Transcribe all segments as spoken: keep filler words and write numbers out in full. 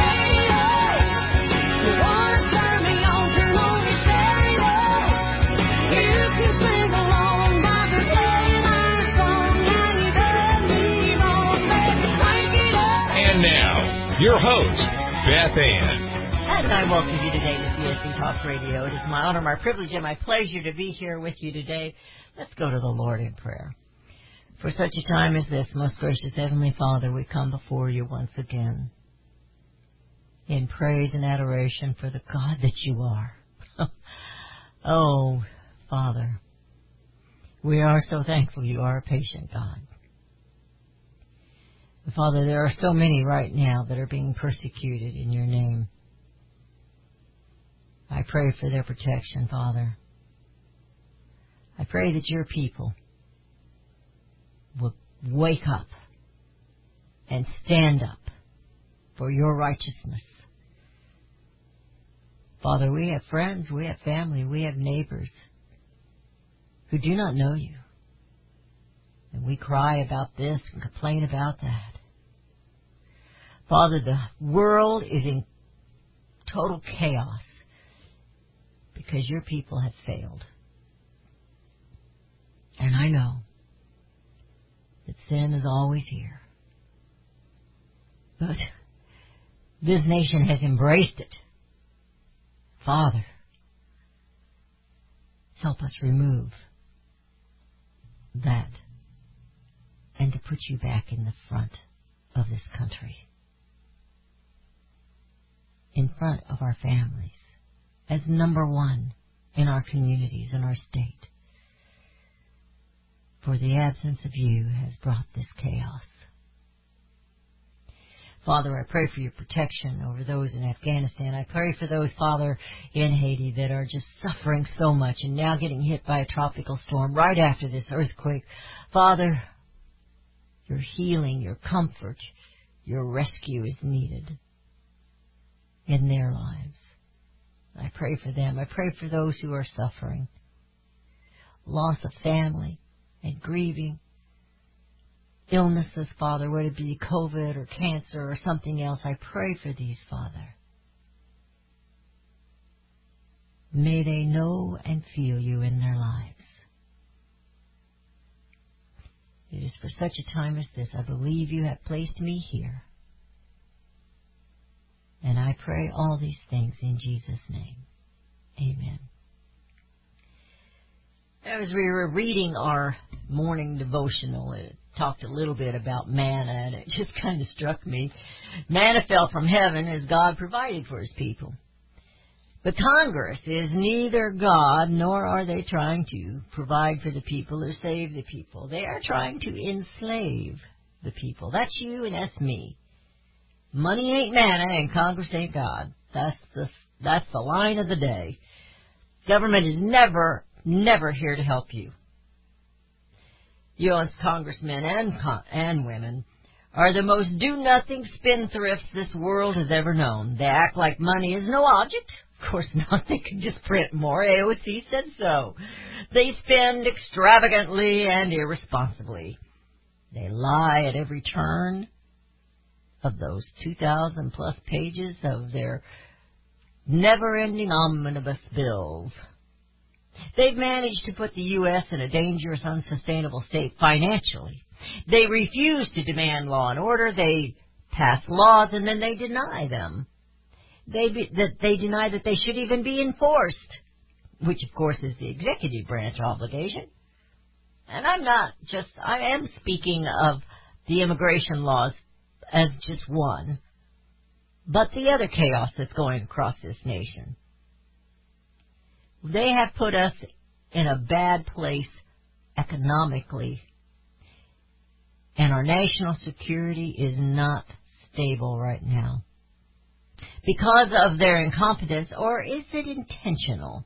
radio. You want to turn me on, turn on your stereo. You can sing along. Now, your host, Beth Ann. And I welcome you today to C S C Talk Radio. It is my honor, my privilege, and my pleasure to be here with you today. Let's go to the Lord in prayer. For such a time as this, most gracious Heavenly Father, we come before you once again in praise and adoration for the God that you are. Oh, Father, we are so thankful you are a patient God. Father, there are so many right now that are being persecuted in your name. I pray for their protection, Father. I pray that your people will wake up and stand up for your righteousness. Father, we have friends, we have family, we have neighbors who do not know you. And we cry about this and complain about that. Father, the world is in total chaos because your people have failed. And I know that sin is always here. But this nation has embraced it. Father, help us remove that and to put you back in the front of this country, in front of our families, as number one in our communities, in our state. For the absence of you has brought this chaos. Father, I pray for your protection over those in Afghanistan. I pray for those, Father, in Haiti that are just suffering so much and now getting hit by a tropical storm right after this earthquake. Father, your healing, your comfort, your rescue is needed in their lives. I pray for them. I pray for those who are suffering, loss of family and grieving, illnesses, Father, whether it be COVID or cancer or something else. I pray for these, Father. May they know and feel you in their lives. It is for such a time as this. I believe you have placed me here. And I pray all these things in Jesus' name. Amen. As we were reading our morning devotional, it talked a little bit about manna, and it just kind of struck me. Manna fell from heaven as God provided for his people. But Congress is neither God, nor are they trying to provide for the people or save the people. They are trying to enslave the people. That's you and that's me. Money ain't manna and Congress ain't God. That's the, that's the line of the day. Government is never, never here to help you. You as congressmen and, con- and women are the most do-nothing spendthrifts this world has ever known. They act like money is no object. Of course not. They can just print more. A O C said so. They spend extravagantly and irresponsibly. They lie at every turn of those two thousand plus pages of their never-ending omnibus bills. They've managed to put the U S in a dangerous, unsustainable state financially. They refuse to demand law and order. They pass laws and then they deny them. They be, that they deny that they should even be enforced, which, of course, is the executive branch obligation. And I'm not just, I am speaking of the immigration laws as just one, but the other chaos that's going across this nation. They have put us in a bad place economically, and our national security is not stable right now. Because of their incompetence, or is it intentional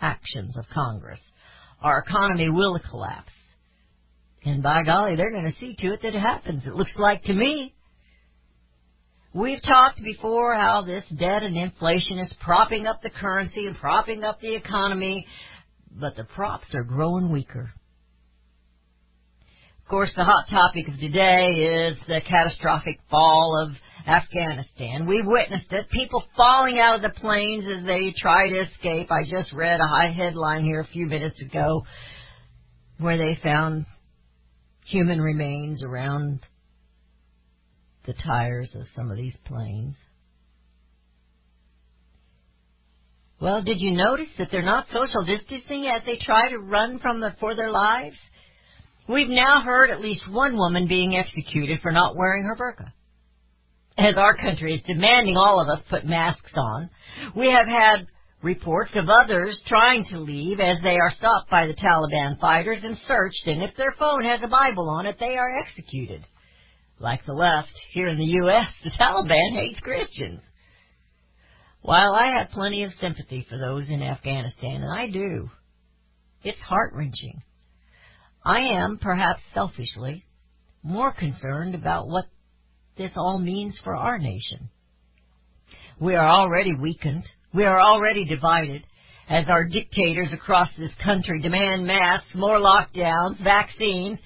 actions of Congress, our economy will collapse. And by golly, they're going to see to it that it happens, it looks like to me. We've talked before how this debt and inflation is propping up the currency and propping up the economy, but the props are growing weaker. Of course, the hot topic of today is the catastrophic fall of Afghanistan. We've witnessed it. People falling out of the planes as they try to escape. I just read a high headline here a few minutes ago where they found human remains around the tires of some of these planes. Well, did you notice that they're not social distancing as they try to run from the, for their lives? We've now heard at least one woman being executed for not wearing her burqa, as our country is demanding all of us put masks on. We have had reports of others trying to leave as they are stopped by the Taliban fighters and searched, and if their phone has a Bible on it, they are executed. Like the left, here in the U S, the Taliban hates Christians. While I have plenty of sympathy for those in Afghanistan, and I do, it's heart-wrenching. I am, perhaps selfishly, more concerned about what this all means for our nation. We are already weakened. We are already divided as our dictators across this country demand masks, more lockdowns, vaccines.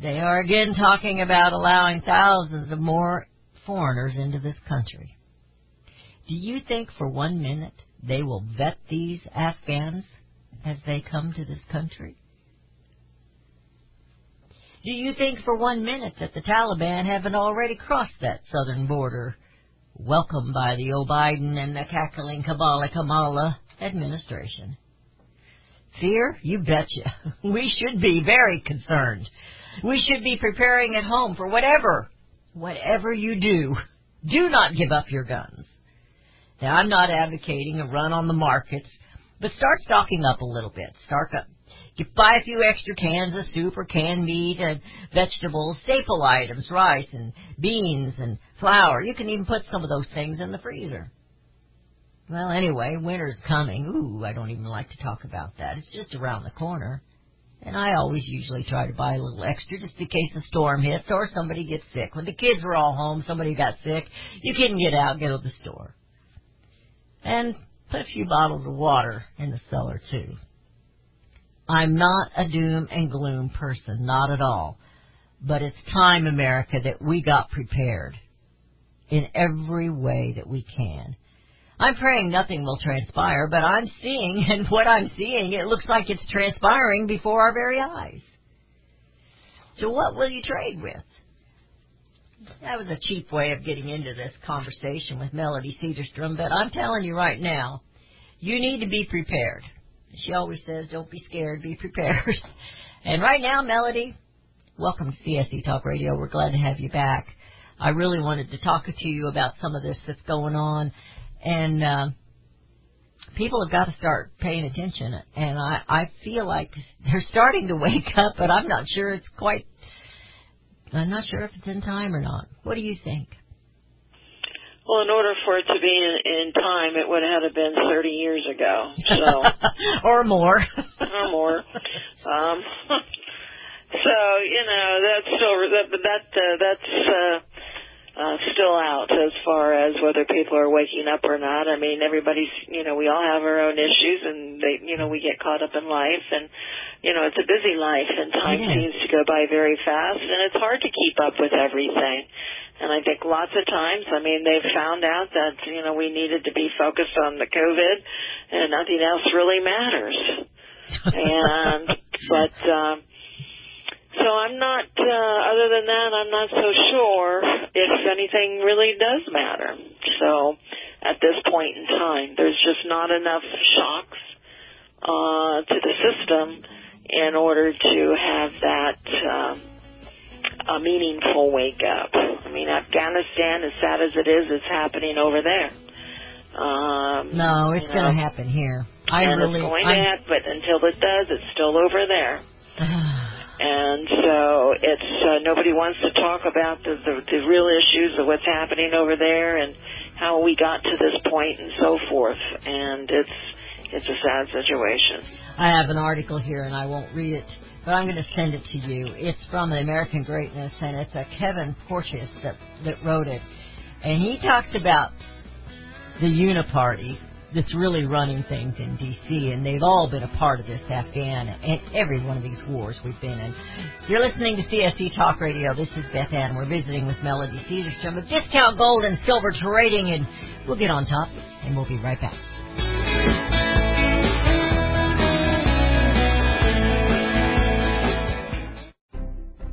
They are again talking about allowing thousands of more foreigners into this country. Do you think for one minute they will vet these Afghans as they come to this country? Do you think for one minute that the Taliban haven't already crossed that southern border, welcomed by the O'Biden and the cackling Kabbalah Kamala administration? Fear? You betcha. We should be very concerned. We should be preparing at home for whatever, whatever you do. Do not give up your guns. Now, I'm not advocating a run on the markets, but start stocking up a little bit. Start up. You buy a few extra cans of soup or canned meat and vegetables, staple items, rice and beans and flour. You can even put some of those things in the freezer. Well, anyway, winter's coming. Ooh, I don't even like to talk about that. It's just around the corner. And I always usually try to buy a little extra just in case a storm hits or somebody gets sick. When the kids were all home, somebody got sick. You couldn't get out, go to the store. And put a few bottles of water in the cellar, too. I'm not a doom and gloom person, not at all. But it's time, America, that we got prepared in every way that we can. I'm praying nothing will transpire, but I'm seeing, and what I'm seeing, it looks like it's transpiring before our very eyes. So what will you trade with? That was a cheap way of getting into this conversation with Melody Cederstrom, but I'm telling you right now, you need to be prepared. She always says, don't be scared, be prepared. And right now, Melody, welcome to C S E Talk Radio. We're glad to have you back. I really wanted to talk to you about some of this that's going on. And uh, people have got to start paying attention. And I, I feel like they're starting to wake up, but I'm not sure it's quite, I'm not sure if it's in time or not. What do you think? Well, in order for it to be in, in time, it would have been thirty years ago. So, or more. or more. Um, so, you know, that's still that, that uh, that's uh, uh, still out as far as whether people are waking up or not. I mean, everybody's, you know, we all have our own issues, and, they, you know, we get caught up in life. And, you know, it's a busy life, and time yeah. seems to go by very fast, and it's hard to keep up with everything. And I think lots of times, I mean, they've found out that, you know, we needed to be focused on the COVID and nothing else really matters. and, but, um, so I'm not, uh, other than that, I'm not so sure if anything really does matter. So at this point in time, there's just not enough shocks uh, to the system in order to have that um, a meaningful wake up. I mean, Afghanistan, as sad as it is, it's happening over there. Um, no, it's going to happen here. I and really, it's going I'm... to happen, but until it does, it's still over there. And so it's uh, nobody wants to talk about the, the, the real issues of what's happening over there and how we got to this point and so forth. And it's It's a sad situation. I have an article here, and I won't read it, but I'm going to send it to you. It's from the American Greatness, and it's a Kevin Porteous that, that wrote it. And he talks about the uniparty that's really running things in D C, and they've all been a part of this Afghan and every one of these wars we've been in. You're listening to C S C Talk Radio. This is Beth Ann. We're visiting with Melody Cederstrom of Discount Gold and Silver Trading, and we'll get on top, and we'll be right back.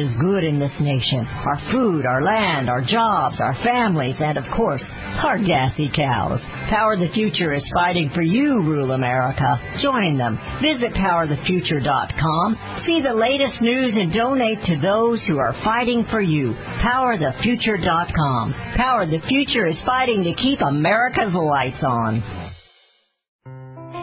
is good in this nation. Our food, our land, our jobs, our families, and, of course, our gassy cows. Power the Future is fighting for you, rural America. Join them. Visit power the future dot com. See the latest news and donate to those who are fighting for you. power the future dot com. Power the Future is fighting to keep America the lights on.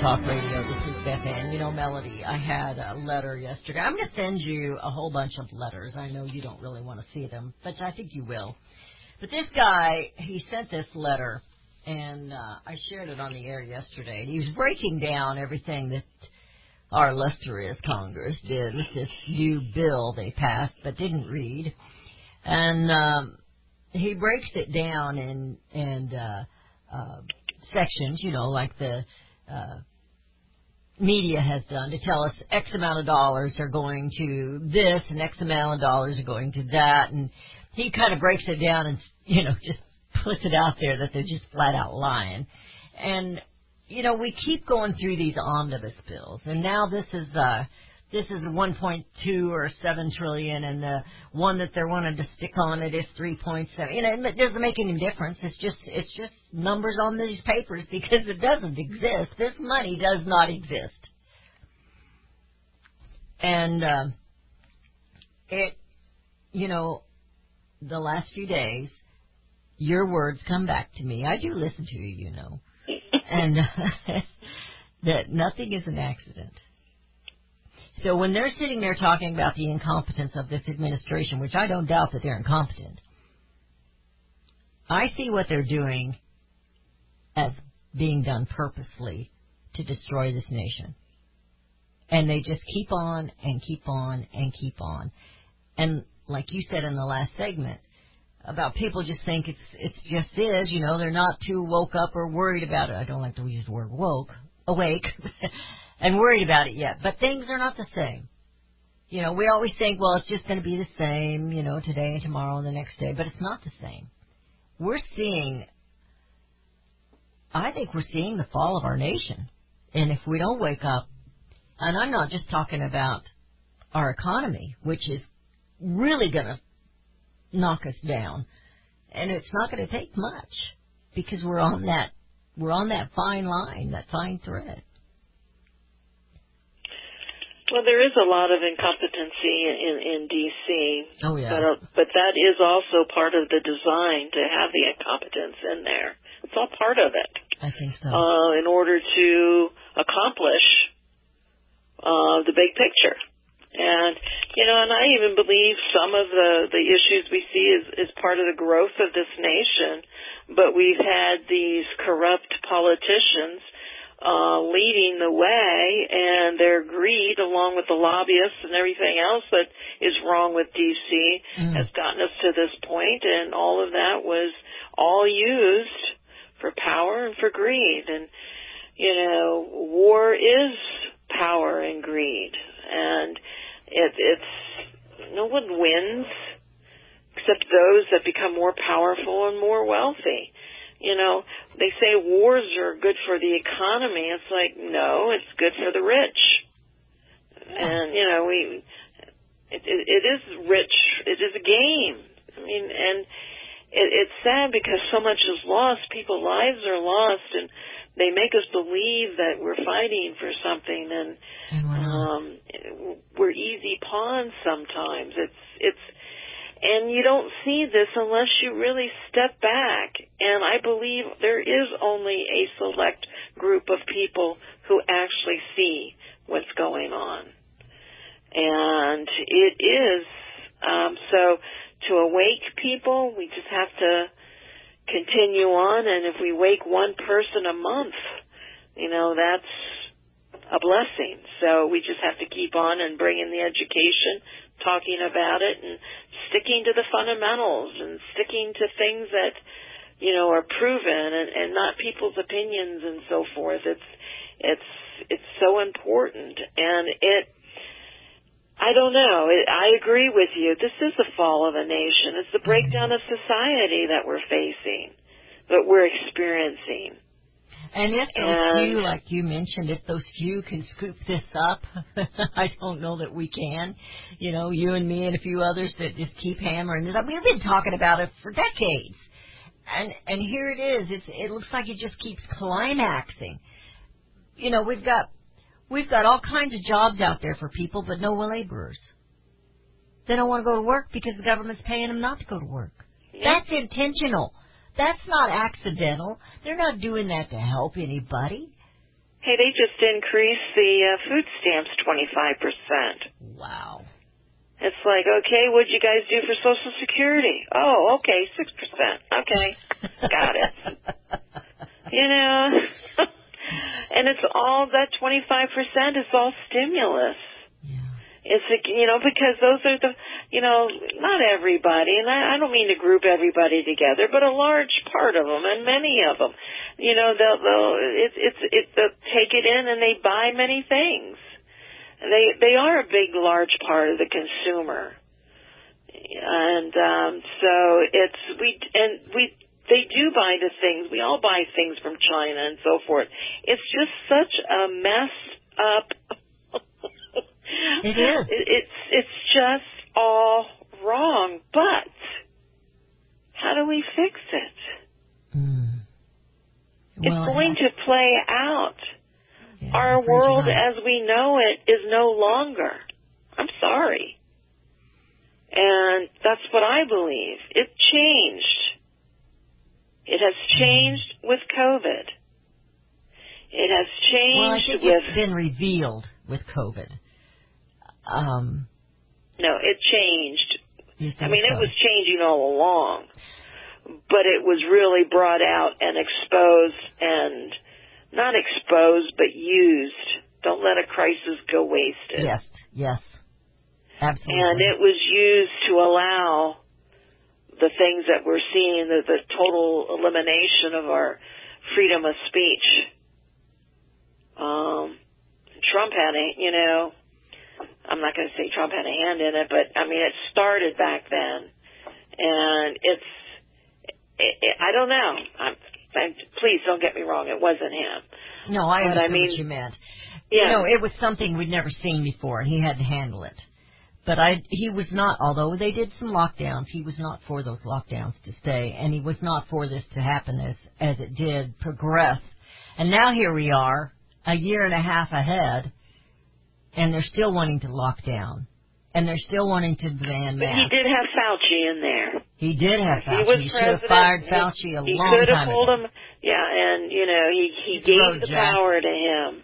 Talk Radio. This is Beth Ann. You know, Melody, I had a letter yesterday. I'm going to send you a whole bunch of letters. I know you don't really want to see them, but I think you will. But this guy, he sent this letter, and uh, I shared it on the air yesterday. And he was breaking down everything that our illustrious Congress did with this new bill they passed but didn't read. And um, he breaks it down in, in uh, uh, sections, you know, like the Uh, media has done to tell us X amount of dollars are going to this and X amount of dollars are going to that. And he kind of breaks it down and, you know, just puts it out there that they're just flat out lying. And, you know, we keep going through these omnibus bills. And now this is, uh, this is one point two or seven trillion, and the one that they're wanting to stick on it is three point seven. You know, it doesn't make any difference. It's just, it's just numbers on these papers because it doesn't exist. This money does not exist. And uh, it, you know, the last few days, your words come back to me. I do listen to you, you know, and that nothing is an accident. So when they're sitting there talking about the incompetence of this administration, which I don't doubt that they're incompetent, I see what they're doing as being done purposely to destroy this nation. And they just keep on and keep on and keep on. And like you said in the last segment, about people just think it's it's just is, you know, they're not too woke up or worried about it. I don't like to use the word woke, awake, and worried about it yet. But things are not the same. You know, we always think, well, it's just going to be the same, you know, today and tomorrow and the next day. But it's not the same. We're seeing, I think we're seeing the fall of our nation. And if we don't wake up, and I'm not just talking about our economy, which is really going to knock us down, and it's not going to take much because we're on that we're on that fine line, that fine thread. Well, there is a lot of incompetency in, in D C Oh yeah, but, uh, but that is also part of the design to have the incompetence in there. It's all part of it. I think so. Uh, in order to accomplish uh, the big picture. And, you know, and I even believe some of the, the issues we see is, is part of the growth of this nation. But we've had these corrupt politicians uh, leading the way, and their greed, along with the lobbyists and everything else that is wrong with D C, mm. has gotten us to this point. And all of that was all used for power and for greed. And, you know, war is power and greed. And it, it's, no one wins except those that become more powerful and more wealthy. You know, they say wars are good for the economy. It's like, no, it's good for the rich. And, you know, we it, it, it is rich. It is a game. I mean, and it, it's sad because so much is lost. People's lives are lost, and they make us believe that we're fighting for something, and, and we're, um, we're easy pawns sometimes. It's it's, and you don't see this unless you really step back. And I believe there is only a select group of people who actually see what's going on, and it is um, so to awake people. We just have to continue on, and if we wake one person a month, you know, that's a blessing. So we just have to keep on and bring in the education, talking about it, and sticking to the fundamentals and sticking to things that, you know, are proven and, and not people's opinions and so forth. It's it's it's so important, and it. I don't know. I agree with you. This is the fall of a nation. It's the breakdown of society that we're facing, that we're experiencing. And if those and, few, like you mentioned, if those few can scoop this up, I don't know that we can. You know, you and me and a few others that just keep hammering this up. We've been talking about it for decades. And and here it is. It's, it looks like it just keeps climaxing. You know, we've got... We've got all kinds of jobs out there for people, but no laborers. They don't want to go to work because the government's paying them not to go to work. That's intentional. That's not accidental. They're not doing that to help anybody. Hey, they just increased the uh, food stamps twenty-five percent. Wow. It's like, okay, what'd you guys do for Social Security? Oh, okay, six percent. Okay, got it. You know... And it's all, that twenty-five percent is all stimulus. Yeah. It's, you know, because those are the, you know, not everybody, and I, I don't mean to group everybody together, but a large part of them, and many of them, you know, they'll, they'll, it, it, it, they'll take it in and they buy many things. They, they are a big, large part of the consumer. And um, so it's, we, and we, they do buy the things. We all buy things from China and so forth. It's just such a mess up. It is. It's, it's just all wrong. But how do we fix it? Mm. Well, it's going to play out. Yeah, our world as we know it is no longer. I'm sorry. And that's what I believe. It changed. It has changed with COVID. It has changed with... Well, I think with, it's been revealed with COVID. Um, no, it changed. I mean, so? It was changing all along. But it was really brought out and exposed and... Not exposed, but used. Don't let a crisis go wasted. Yes, yes. Absolutely. And it was used to allow the things that we're seeing, the, the total elimination of our freedom of speech. Um, Trump had a, you know, I'm not going to say Trump had a hand in it, but, I mean, it started back then. And it's, it, it, I don't know. I'm And please don't get me wrong, it wasn't him. No, I understand I mean, what you meant. Yeah. You know, it was something we'd never seen before. He had to handle it. But I, he was not, although they did some lockdowns, he was not for those lockdowns to stay. And he was not for this to happen as, as it did progress. And now here we are, a year and a half ahead, and they're still wanting to lock down. And they're still wanting to ban masks. But he did have Fauci in there. He did have Fauci. He was he president. He should have fired Fauci a he, he long time ago. He could have pulled him. Yeah, and, you know, he, he gave the Jack. power to him.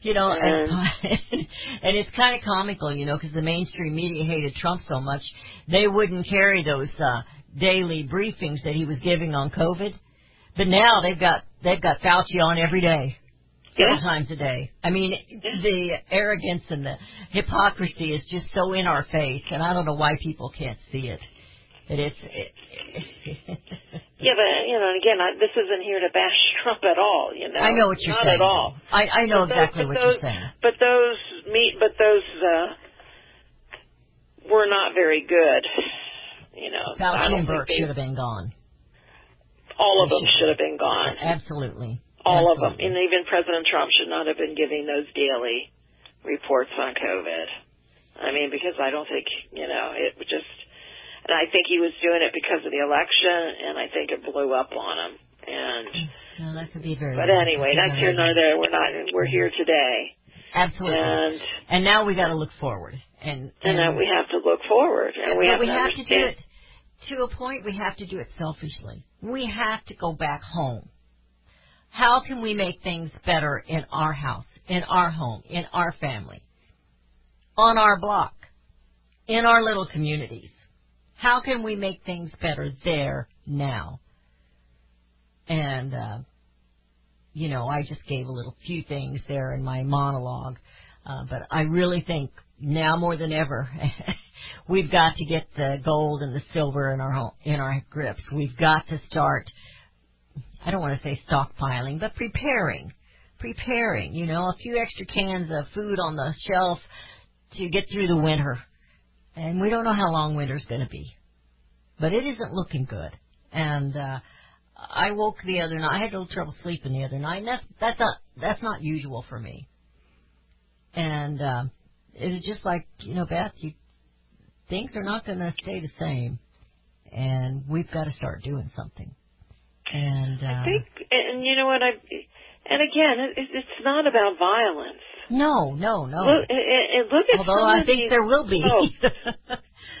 You know, and, and, and it's kind of comical, you know, because the mainstream media hated Trump so much, they wouldn't carry those uh, daily briefings that he was giving on COVID. But now they've got they've got Fauci on every day. Several yeah. times a day. I mean, yeah. the arrogance and the hypocrisy is just so in our face, and I don't know why people can't see it. It is. It, it yeah, but you know, and again, I, this isn't here to bash Trump at all. You know, I know what you're Not saying. Not at all. I, I know but exactly those, what those, you're saying. But those meet. But those uh, were not very good. You know, Fauci and Burke should have been gone. All of they them should have been gone. Absolutely. All Absolutely. of them. And even President Trump should not have been giving those daily reports on COVID. I mean, because I don't think, you know, it just, and I think he was doing it because of the election, and I think it blew up on him. And, no, that could be very but bad. anyway, that's here nor there. We're not, we're here today. Absolutely. And, and now we got to look forward. And, and, and now we have to look forward. And we, have, we to have to do it, to a point, we have to do it selfishly. We have to go back home. How can we make things better in our house, in our home, in our family, on our block, in our little communities? How can we make things better there now? And, uh, you know, I just gave a little few things there in my monologue, uh, but I really think now more than ever we've got to get the gold and the silver in our home, in our grips. We've got to start... I don't want to say stockpiling, but preparing, preparing, you know, a few extra cans of food on the shelf to get through the winter. And we don't know how long winter's going to be, but it isn't looking good. And uh, I woke the other night. I had a little trouble sleeping the other night, and that's, that's, not, that's not usual for me. And uh, it was just like, you know, Beth, you, things are not going to stay the same, and we've got to start doing something. And uh, I think, and you know what, I, and again, it, it's not about violence. No, no, no. Look, it, it, look at Although I think these, there will be. Oh,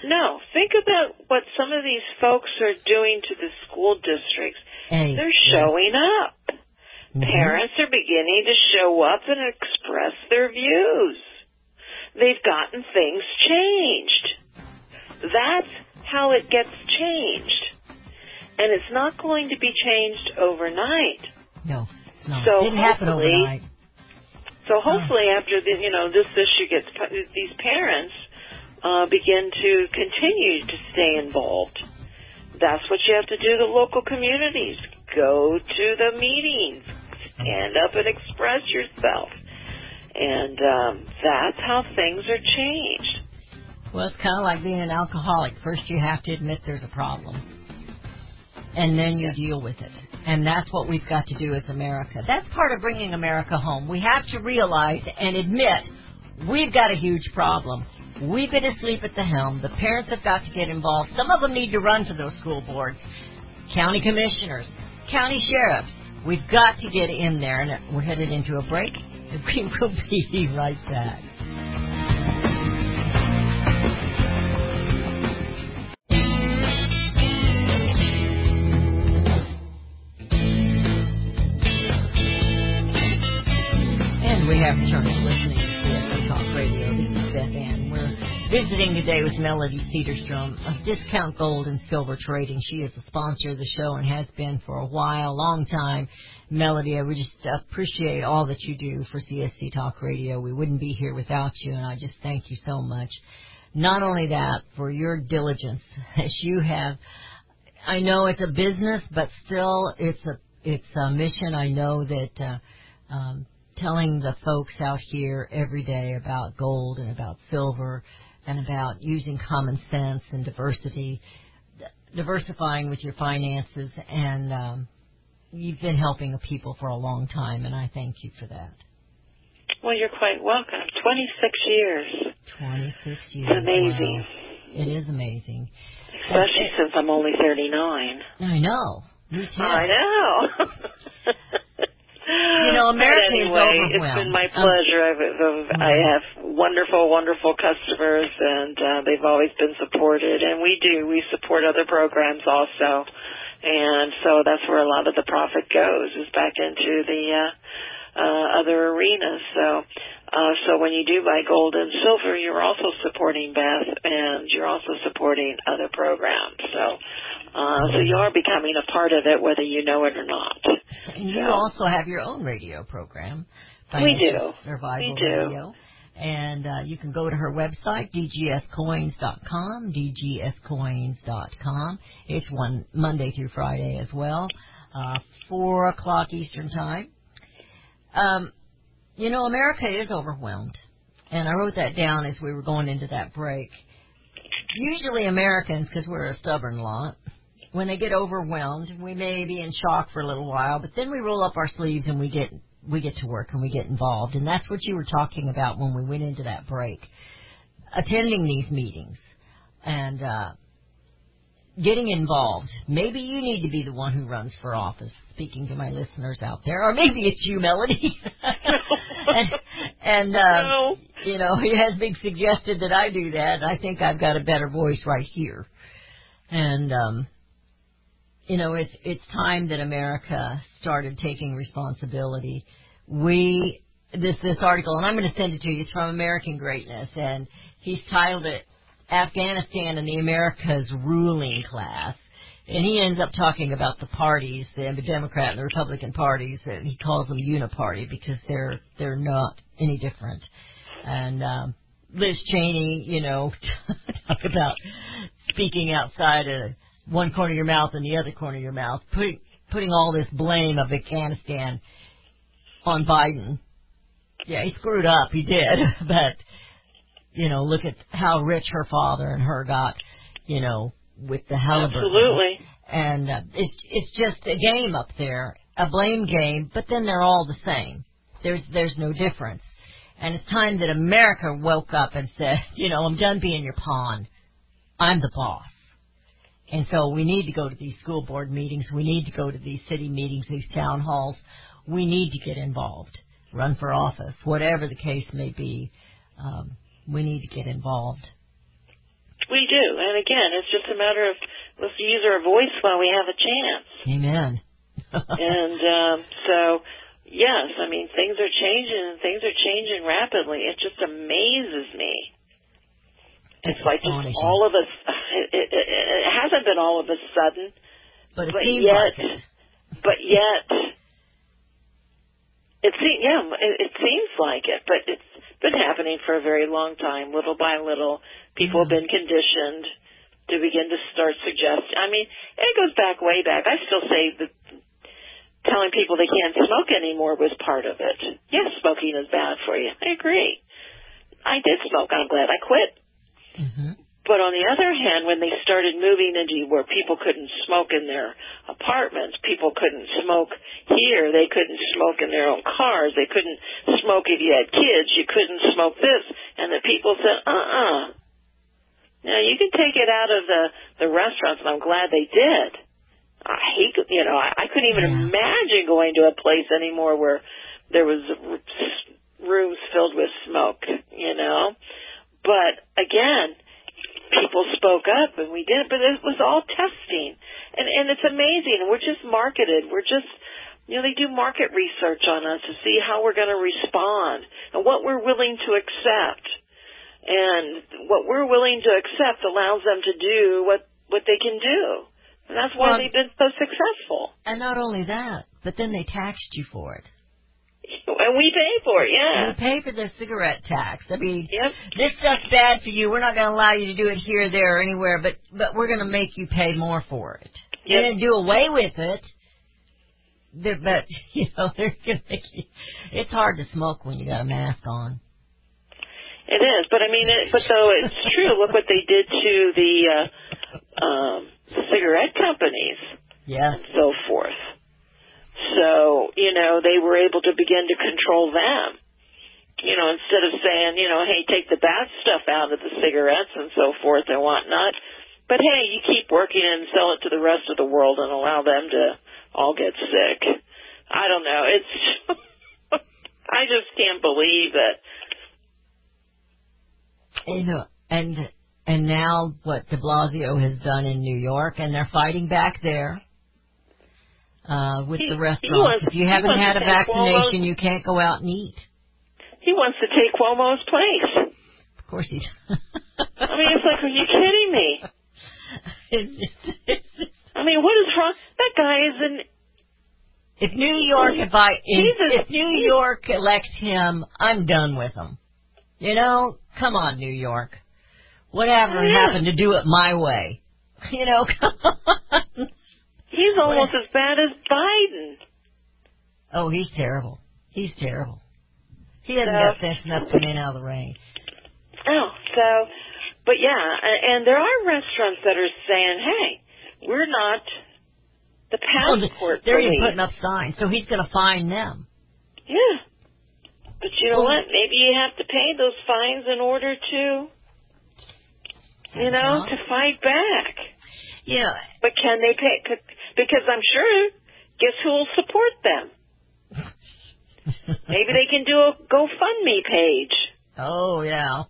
no, think about what some of these folks are doing to the school districts. Hey, They're showing yes. up. Mm-hmm. Parents are beginning to show up and express their views. They've gotten things changed. That's how it gets changed. And it's not going to be changed overnight. No, it's not. So it didn't happen overnight. So hopefully oh. after the, you know, this issue gets, these parents uh, begin to continue to stay involved. That's what you have to do to local communities. Go to the meetings. Stand up and express yourself. And um, that's how things are changed. Well, it's kind of like being an alcoholic. First you have to admit there's a problem. And then you deal with it. And that's what we've got to do as America. That's part of bringing America home. We have to realize and admit we've got a huge problem. We've been asleep at the helm. The parents have got to get involved. Some of them need to run to those school boards, county commissioners, county sheriffs. We've got to get in there. And we're headed into a break. We will be right back. And we have church listening to C S C Talk Radio. This is Beth Ann. We're visiting today with Melody Cederstrom of Discount Gold and Silver Trading. She is a sponsor of the show and has been for a while, a long time. Melody, I would just appreciate all that you do for C S C Talk Radio. We wouldn't be here without you, and I just thank you so much. Not only that, for your diligence as you have. I know it's a business, but still it's a it's a mission. I know that uh, um, telling the folks out here every day about gold and about silver and about using common sense and diversity, diversifying with your finances, and um, you've been helping people for a long time, and I thank you for that. Well, you're quite welcome. twenty-six years. twenty-six years. It's amazing. Wow. It is amazing. Especially since I'm only thirty-nine. I know. Me too. I know. You know, America but anyway, is overwhelmed. It's been my pleasure. Um, I've, I've, I have wonderful, wonderful customers, and uh, they've always been supported. And we do. We support other programs also. And so that's where a lot of the profit goes, is back into the uh, uh, other arenas. So. Uh, so when you do buy gold and silver, you're also supporting Beth, and you're also supporting other programs. So, uh, so you are becoming a part of it, whether you know it or not. And so. You also have your own radio program, Financial Survival Radio. And uh, you can go to her website, D G S coins dot com, D G S coins dot com. It's one Monday through Friday as well, uh, four o'clock Eastern Time. Um You know, America is overwhelmed, and I wrote that down as we were going into that break. Usually Americans, because we're a stubborn lot, when they get overwhelmed, we may be in shock for a little while, but then we roll up our sleeves and we get we get to work and we get involved, and that's what you were talking about when we went into that break, attending these meetings and uh, getting involved. Maybe you need to be the one who runs for office, speaking to my listeners out there, or maybe it's you, Melody. And, and uh, no. You know, it has been suggested that I do that. I think I've got a better voice right here. And, um, you know, it's, it's time that America started taking responsibility. We, this, this article, and I'm going to send it to you, it's from American Greatness, and he's titled it, Afghanistan and the America's Ruling Class. And he ends up talking about the parties, the Democrat and the Republican parties, and he calls them uniparty because they're they're not any different. And um, Liz Cheney, you know, talk about speaking outside of one corner of your mouth and the other corner of your mouth, putting putting all this blame of Afghanistan on Biden. Yeah, he screwed up, he did, but you know, look at how rich her father and her got, you know. With the Halliburton. Absolutely. And uh, it's it's just a game up there, a blame game, but then they're all the same. There's there's no difference. And it's time that America woke up and said, you know, I'm done being your pawn. I'm the boss. And so we need to go to these school board meetings. We need to go to these city meetings, these town halls. We need to get involved, run for office, whatever the case may be. Um, we need to get involved. We do, and again, it's just a matter of let's use our voice while we have a chance. Amen. And um, so, yes, I mean, things are changing, and things are changing rapidly. It just amazes me. It's, it's like just all of us, it, it, it hasn't been all of a sudden, but, but yet, like but yet, it, seem, yeah, it, it seems like it, but it's been happening for a very long time, little by little. People have been conditioned to begin to start suggesting. I mean, it goes back way back. I still say that telling people they can't smoke anymore was part of it. Yes, smoking is bad for you. I agree. I did smoke. I'm glad I quit. Mm-hmm. But on the other hand, when they started moving into where people couldn't smoke in their apartments, people couldn't smoke here, they couldn't smoke in their own cars, they couldn't smoke if you had kids, you couldn't smoke this, and the people said, uh-uh. Now, you can take it out of the, the restaurants, and I'm glad they did. I hate, you know, I, I couldn't even yeah. imagine going to a place anymore where there was rooms filled with smoke, you know. But, again, people spoke up, and we did, but it was all testing. And, and it's amazing. We're just marketed. We're just You know, they do market research on us to see how we're going to respond and what we're willing to accept. And what we're willing to accept allows them to do what, what they can do. And that's why well, they've been so successful. And not only that, but then they taxed you for it. And we pay for it, yeah. We pay for the cigarette tax. I mean, yep. This stuff's bad for you. We're not going to allow you to do it here, there, or anywhere, but, but we're going to make you pay more for it. Yep. They didn't do away with it, they're, but, you know, they're going to make you... It's hard to smoke when you got a mask on. It is, but I mean, it, but though it's true, look what they did to the uh, um, cigarette companies, yeah, and so forth. So, you know, they were able to begin to control them. You know, instead of saying, you know, hey, take the bad stuff out of the cigarettes and so forth and whatnot, but hey, you keep working and sell it to the rest of the world and allow them to all get sick. I don't know. It's I just can't believe that. You know, and and now what de Blasio has done in New York, and they're fighting back there uh, with he, the restaurants. Wants, if you haven't had a vaccination, Cuomo's, you can't go out and eat. He wants to take Cuomo's place. Of course he does. I mean, it's like, are you kidding me? I mean, what is wrong? That guy is an... If New York, if I, if, a, if New York elects him, I'm done with him. You know, come on, New York. Whatever oh, yeah. happened to do it my way? You know, come on. He's almost what? as bad as Biden. Oh, he's terrible. He's terrible. He hasn't so, got sense enough to get out of the rain. Oh, so, but yeah, and there are restaurants that are saying, hey, we're not the passport oh, They're police. Even putting up signs, so he's going to fine them. Yeah. But you know what? Maybe you have to pay those fines in order to, you know, to fight back. Yeah. But can they pay? Could, because I'm sure, guess who will support them? Maybe they can do a GoFundMe page. Oh, yeah.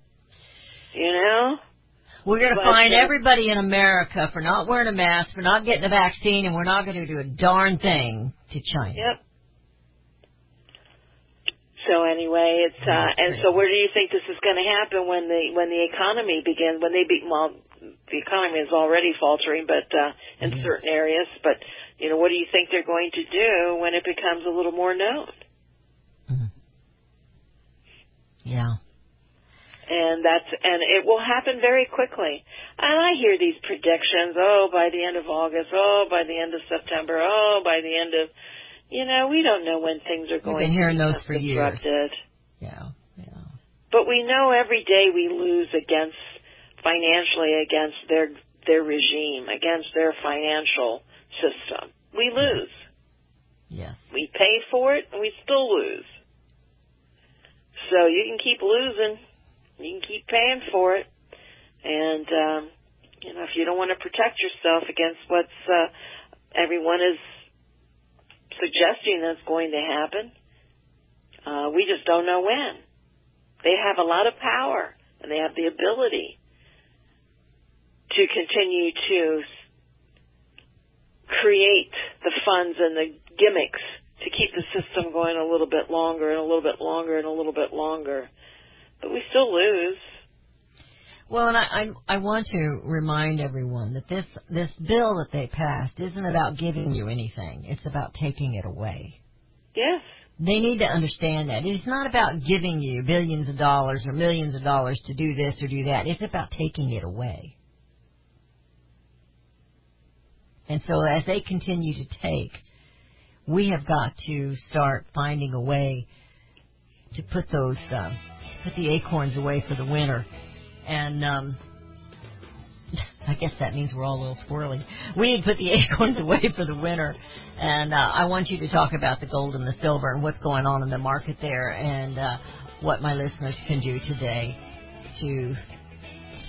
You know? We're going to fine everybody in America for not wearing a mask, for not getting a vaccine, and we're not going to do a darn thing to China. Yep. So anyway, it's uh, and so where do you think this is going to happen when the when the economy begins? When they be, well, the economy is already faltering, but uh, in mm-hmm. certain areas. But you know, what do you think they're going to do when it becomes a little more known? Mm-hmm. Yeah. And that's and it will happen very quickly. And I hear these predictions. Oh, by the end of August. Oh, by the end of September. Oh, by the end of. You know, we don't know when things are going to be disrupted. We've been hearing those for years. Yeah, yeah. But we know every day we lose against, financially against their their regime, against their financial system. We lose. Yes. We pay for it, and we still lose. So you can keep losing. You can keep paying for it. And, um, you know, if you don't want to protect yourself against what's uh, everyone is, suggesting that's going to happen. Uh, we just don't know when. They have a lot of power, and they have the ability to continue to create the funds and the gimmicks to keep the system going a little bit longer and a little bit longer and a little bit longer. But we still lose. Well, and I, I, I want to remind everyone that this, this bill that they passed isn't about giving you anything. It's about taking it away. Yes. They need to understand that. It's not about giving you billions of dollars or millions of dollars to do this or do that. It's about taking it away. And so as they continue to take, we have got to start finding a way to put those, uh, to put the acorns away for the winter. And um, I guess that means we're all a little squirrely. We need to put the acorns away for the winter. And uh, I want you to talk about the gold and the silver and what's going on in the market there and uh, what my listeners can do today to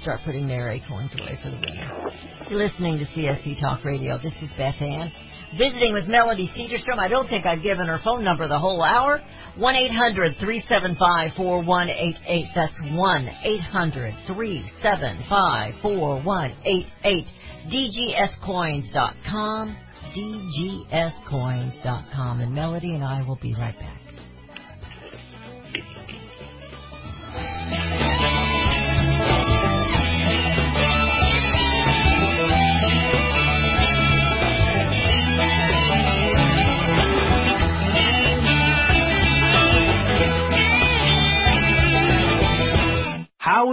start putting their acorns away for the winter. You're listening to C S C Talk Radio. This is Beth Ann. Visiting with Melody Cederstrom. I don't think I've given her phone number the whole hour. one eight hundred three seven five four one eight eight. That's one eight hundred three seven five four one eight eight. D G S coins dot com. D G S coins dot com. And Melody and I will be right back. How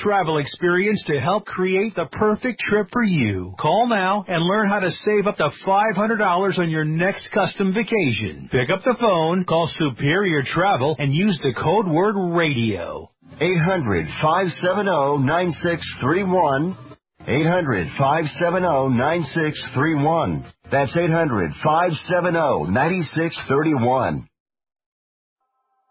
travel experience to help create the perfect trip for you. Call now and learn how to save up to five hundred dollars on your next custom vacation. Pick up the phone, call Superior Travel, and use the code word radio. eight hundred, five seven zero, nine six three one. eight hundred, five seven zero, nine six three one. That's eight hundred, five seven zero, nine six three one.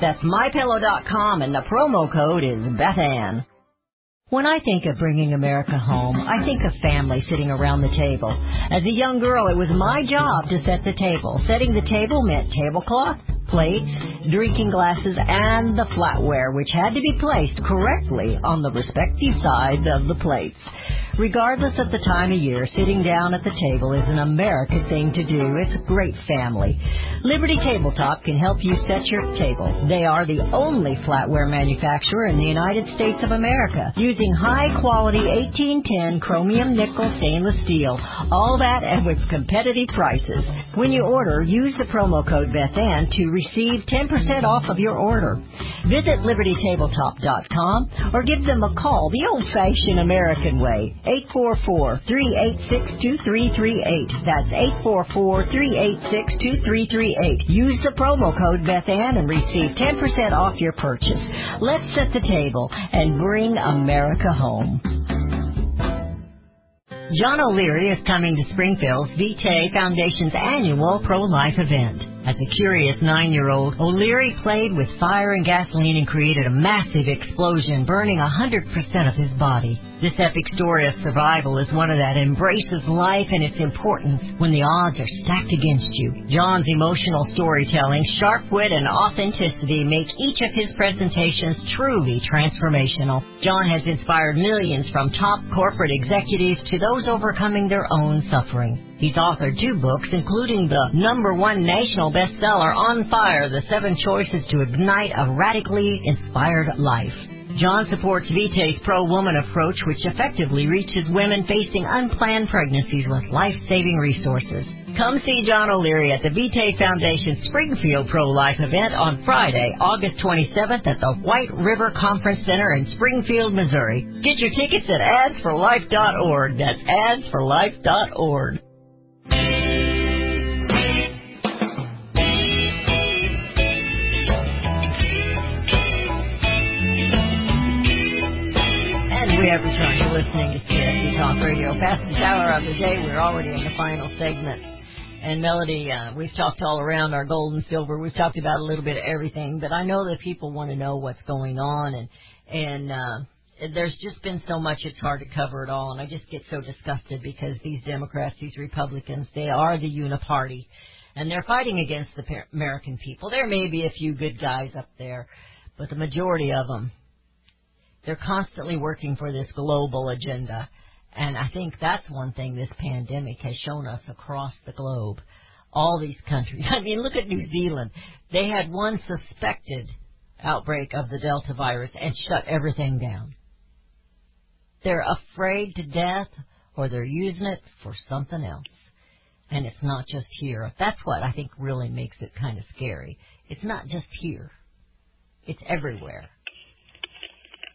That's My Pillow dot com, and the promo code is BethAnn. When I think of bringing America home, I think of family sitting around the table. As a young girl, it was my job to set the table. Setting the table meant tablecloth, plates, drinking glasses, and the flatware, which had to be placed correctly on the respective sides of the plates. Regardless of the time of year, sitting down at the table is an American thing to do. It's great family. Liberty Tabletop can help you set your table. They are the only flatware manufacturer in the United States of America, using high-quality eighteen ten chromium nickel stainless steel. All that and with competitive prices. When you order, use the promo code BethAnn to receive ten percent off of your order. Visit Liberty Tabletop dot com or give them a call the old-fashioned American way. eight four four, three eight six, two three three eight. That's eight four four, three eight six, two three three eight. Use the promo code BethAnn and receive ten percent off your purchase. Let's set the table and bring America home. John O'Leary is coming to Springfield's Vitae Foundation's annual pro-life event. As a curious nine-year-old, O'Leary played with fire and gasoline and created a massive explosion, burning one hundred percent of his body. This epic story of survival is one of that embraces life and its importance when the odds are stacked against you. John's emotional storytelling, sharp wit, and authenticity make each of his presentations truly transformational. John has inspired millions, from top corporate executives to those overcoming their own suffering. He's authored two books, including the number one national bestseller, On Fire, The Seven Choices to Ignite a Radically Inspired Life. John supports Vitae's pro-woman approach, which effectively reaches women facing unplanned pregnancies with life-saving resources. Come see John O'Leary at the Vitae Foundation Springfield Pro-Life event on Friday, August twenty-seventh at the White River Conference Center in Springfield, Missouri. Get your tickets at ads for life dot org. That's ads for life dot org. We have returned. You're listening to C S C Talk Radio. Fastest hour of the day. We're already in the final segment. And Melody, uh, we've talked all around our gold and silver. We've talked about a little bit of everything, but I know that people want to know what's going on, and and uh, there's just been so much, it's hard to cover it all, and I just get so disgusted because these Democrats, these Republicans, they are the uniparty, and they're fighting against the American people. There may be a few good guys up there, but the majority of them, they're constantly working for this global agenda, and I think that's one thing this pandemic has shown us across the globe, all these countries. I mean, look at New Zealand. They had one suspected outbreak of the Delta virus and shut everything down. They're afraid to death, or they're using it for something else. And it's not just here. That's what I think really makes it kind of scary. It's not just here. It's everywhere.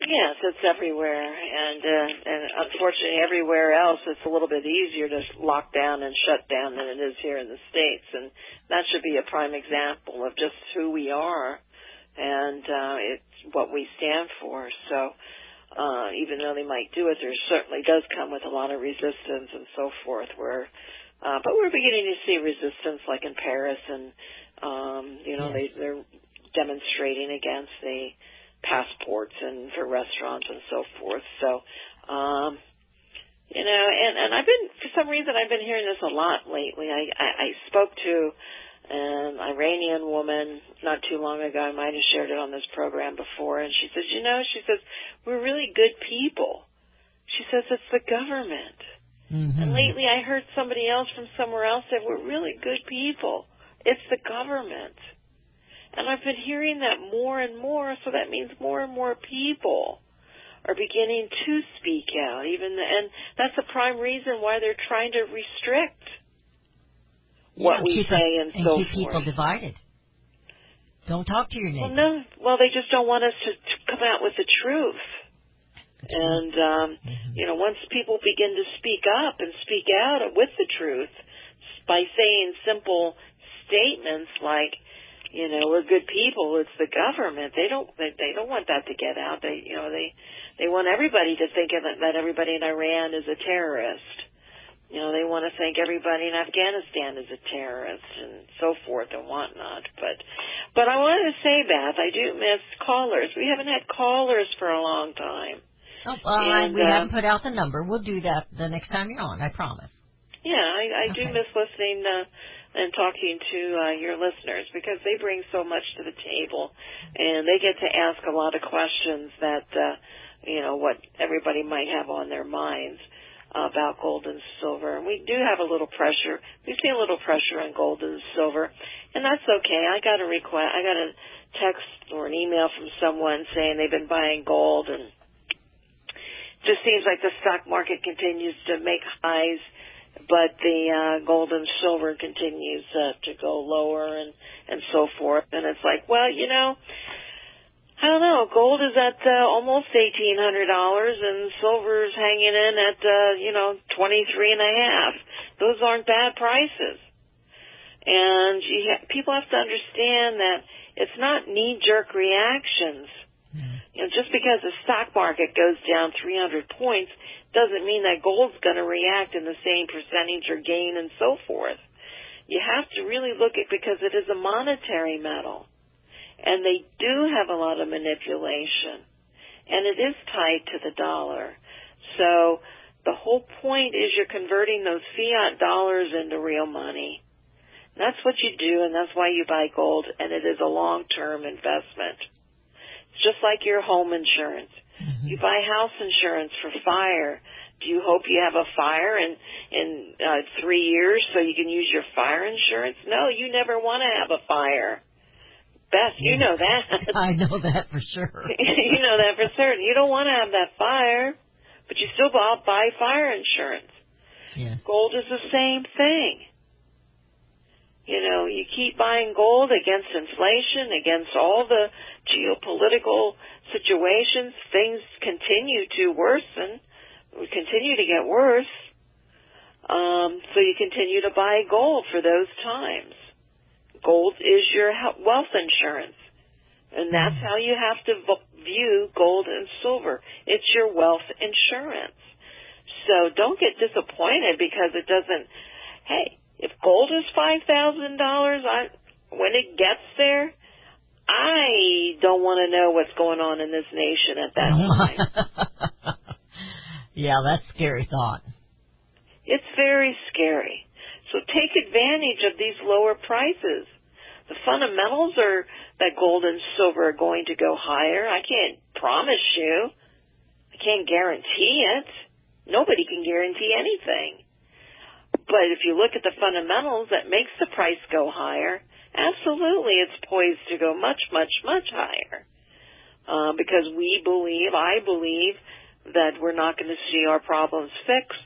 Yes, it's everywhere. And, uh, and unfortunately, everywhere else, it's a little bit easier to lock down and shut down than it is here in the States. And that should be a prime example of just who we are. And uh, it's what we stand for. So uh, even though they might do it, there certainly does come with a lot of resistance and so forth. Where, uh, but we're beginning to see resistance, like in Paris, and um, you know yes. they, they're demonstrating against the passports and for restaurants and so forth. So. Um, You know, and, and I've been, for some reason, I've been hearing this a lot lately. I, I, I spoke to an Iranian woman not too long ago. I might have shared it on this program before. And she says, you know, she says, we're really good people. She says, it's the government. Mm-hmm. And lately I heard somebody else from somewhere else say, we're really good people. It's the government. And I've been hearing that more and more, so that means more and more people are beginning to speak out, even the, and that's the prime reason why they're trying to restrict what yeah, we say a, and, and so keep forth. People divided. Don't talk to your neighbor. Well, no, well, they just don't want us to, to come out with the truth. And um, mm-hmm. you know, once people begin to speak up and speak out with the truth by saying simple statements like, you know, we're good people, it's the government. They don't they, they don't want that to get out. They you know they. They want everybody to think of it, that everybody in Iran is a terrorist. You know, they want to think everybody in Afghanistan is a terrorist and so forth and whatnot. But but I wanted to say, Beth, I do miss callers. We haven't had callers for a long time. Oh, uh, and, we uh, haven't put out the number. We'll do that the next time you're on, I promise. Yeah, I, I okay. do miss listening uh, and talking to uh, your listeners because they bring so much to the table. And they get to ask a lot of questions that... Uh, you know, what everybody might have on their minds about gold and silver. And we do have a little pressure. We see a little pressure on gold and silver, and that's okay. I got a request. I got a text or an email from someone saying they've been buying gold, and it just seems like the stock market continues to make highs, but the uh, gold and silver continues uh, to go lower and, and so forth. And it's like, well, you know, I don't know. Gold is at uh, almost eighteen hundred dollars, and silver's hanging in at uh, you know twenty three and a half. Those aren't bad prices, and you ha- people have to understand that it's not knee jerk reactions. Mm. You know, just because the stock market goes down three hundred points doesn't mean that gold's going to react in the same percentage or gain and so forth. You have to really look at because it is a monetary metal. And they do have a lot of manipulation. And it is tied to the dollar. So the whole point is you're converting those fiat dollars into real money. And that's what you do, and that's why you buy gold, and it is a long-term investment. It's just like your home insurance. Mm-hmm. You buy house insurance for fire. Do you hope you have a fire in, in uh, three years so you can use your fire insurance? No, you never want to have a fire. Beth, you know that. I know that for sure. You know that for certain. You don't want to have that fire, but you still buy fire insurance. Yeah. Gold is the same thing. You know, you keep buying gold against inflation, against all the geopolitical situations. Things continue to worsen, continue to get worse. Um, so you continue to buy gold for those times. Gold is your wealth insurance, and that's how you have to view gold and silver. It's your wealth insurance. So don't get disappointed because it doesn't, hey, if gold is five thousand dollars, I when it gets there, I don't want to know what's going on in this nation at that time. Yeah, that's a scary thought. It's very scary. So take advantage of these lower prices. The fundamentals are that gold and silver are going to go higher. I can't promise you. I can't guarantee it. Nobody can guarantee anything. But if you look at the fundamentals that makes the price go higher, absolutely it's poised to go much, much, much higher. Uh, because we believe, I believe, that we're not going to see our problems fixed.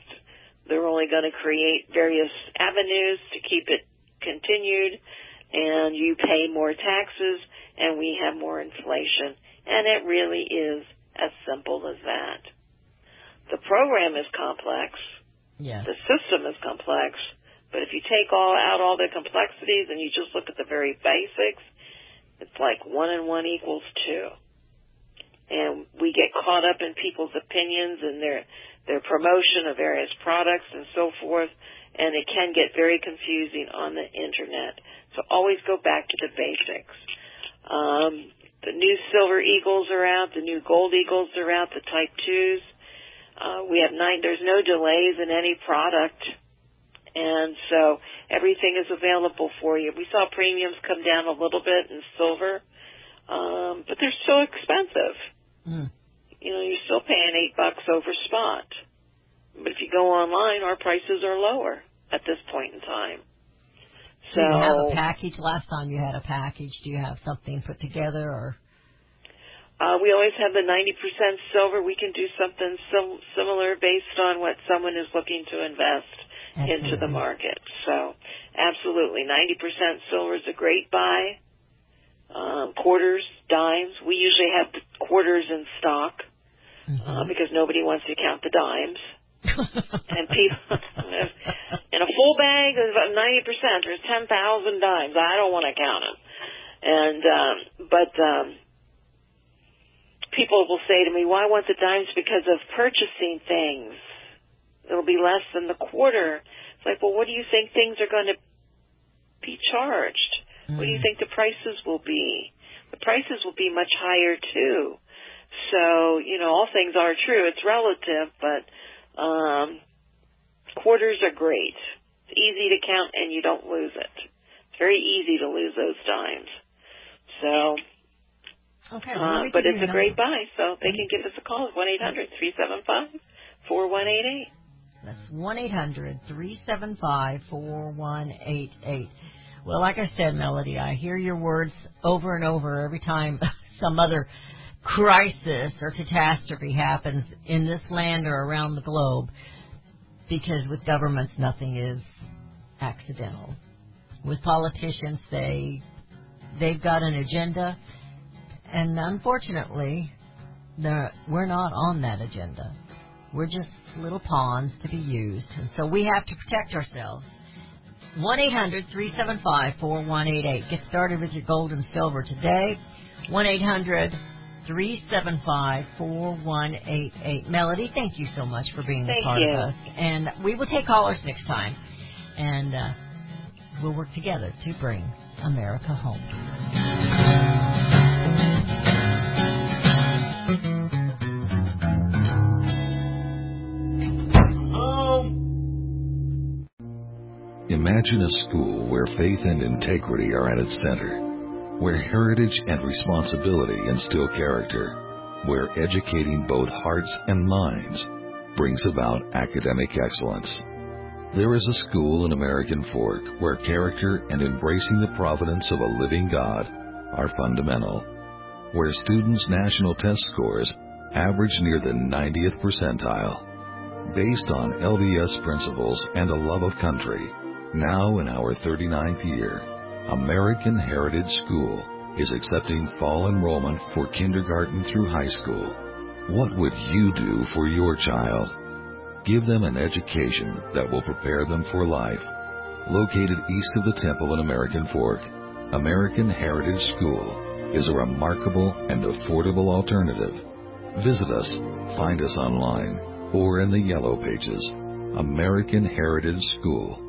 They're only going to create various avenues to keep it continued, and you pay more taxes, and we have more inflation. And it really is as simple as that. The program is complex. Yes. The system is complex, but if you take all out all the complexities and you just look at the very basics, it's like one and one equals two. And we get caught up in people's opinions and their their promotion of various products and so forth, and it can get very confusing on the Internet. So always go back to the basics. Um, the new Silver Eagles are out. The new Gold Eagles are out, the Type twos. Uh, we have nine, there's no delays in any product, and so everything is available for you. We saw premiums come down a little bit in silver, um, but they're still expensive. Mm. You know, you're still paying eight bucks over spot. But if you go online, our prices are lower at this point in time. So, so you have a package? Last time you had a package. Do you have something put together, or? Uh, we always have the ninety percent silver. We can do something sim- similar based on what someone is looking to invest absolutely. Into the market. So, absolutely, ninety percent silver is a great buy. Um, quarters, dimes. We usually have the quarters in stock mm-hmm. uh, because nobody wants to count the dimes. And people in a full bag of ninety percent, there's ten thousand dimes. I don't want to count them. And um, but. Um, People will say to me, well, I want the dimes because of purchasing things. It'll be less than the quarter. It's like, well, what do you think things are going to be charged? Mm-hmm. What do you think the prices will be? The prices will be much higher, too. So, you know, all things are true. It's relative, but um, quarters are great. It's easy to count, and you don't lose it. It's very easy to lose those dimes. So... Okay, well, uh, but it's a number. Great buy, so they can give us a call at one eight hundred, three seven five, four one eight eight. That's one eight hundred, three seven five, four one eight eight. Well, like I said, Melody, I hear your words over and over every time some other crisis or catastrophe happens in this land or around the globe, because with governments, nothing is accidental. With politicians, they they've got an agenda. And unfortunately, we're not on that agenda. We're just little pawns to be used. And so we have to protect ourselves. one eight hundred, three seven five, four one eight eight. Get started with your gold and silver today. one eight hundred, three seven five, four one eight eight. Melody, thank you so much for being a part you. Of us. And we will take callers next time. And uh, we'll work together to bring America home. Imagine a school where faith and integrity are at its center, where heritage and responsibility instill character, where educating both hearts and minds brings about academic excellence. There is a school in American Fork where character and embracing the providence of a living God are fundamental, where students' national test scores average near the ninetieth percentile, based on L D S principles and a love of country. Now in our thirty-ninth year, American Heritage School is accepting fall enrollment for kindergarten through high school. What would you do for your child? Give them an education that will prepare them for life. Located east of the Temple in American Fork, American Heritage School is a remarkable and affordable alternative. Visit us, find us online, or in the yellow pages. American Heritage School.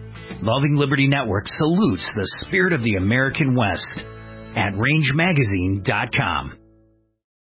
Loving Liberty Network salutes the spirit of the American West at range magazine dot com.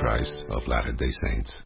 Christ of Latter-day Saints.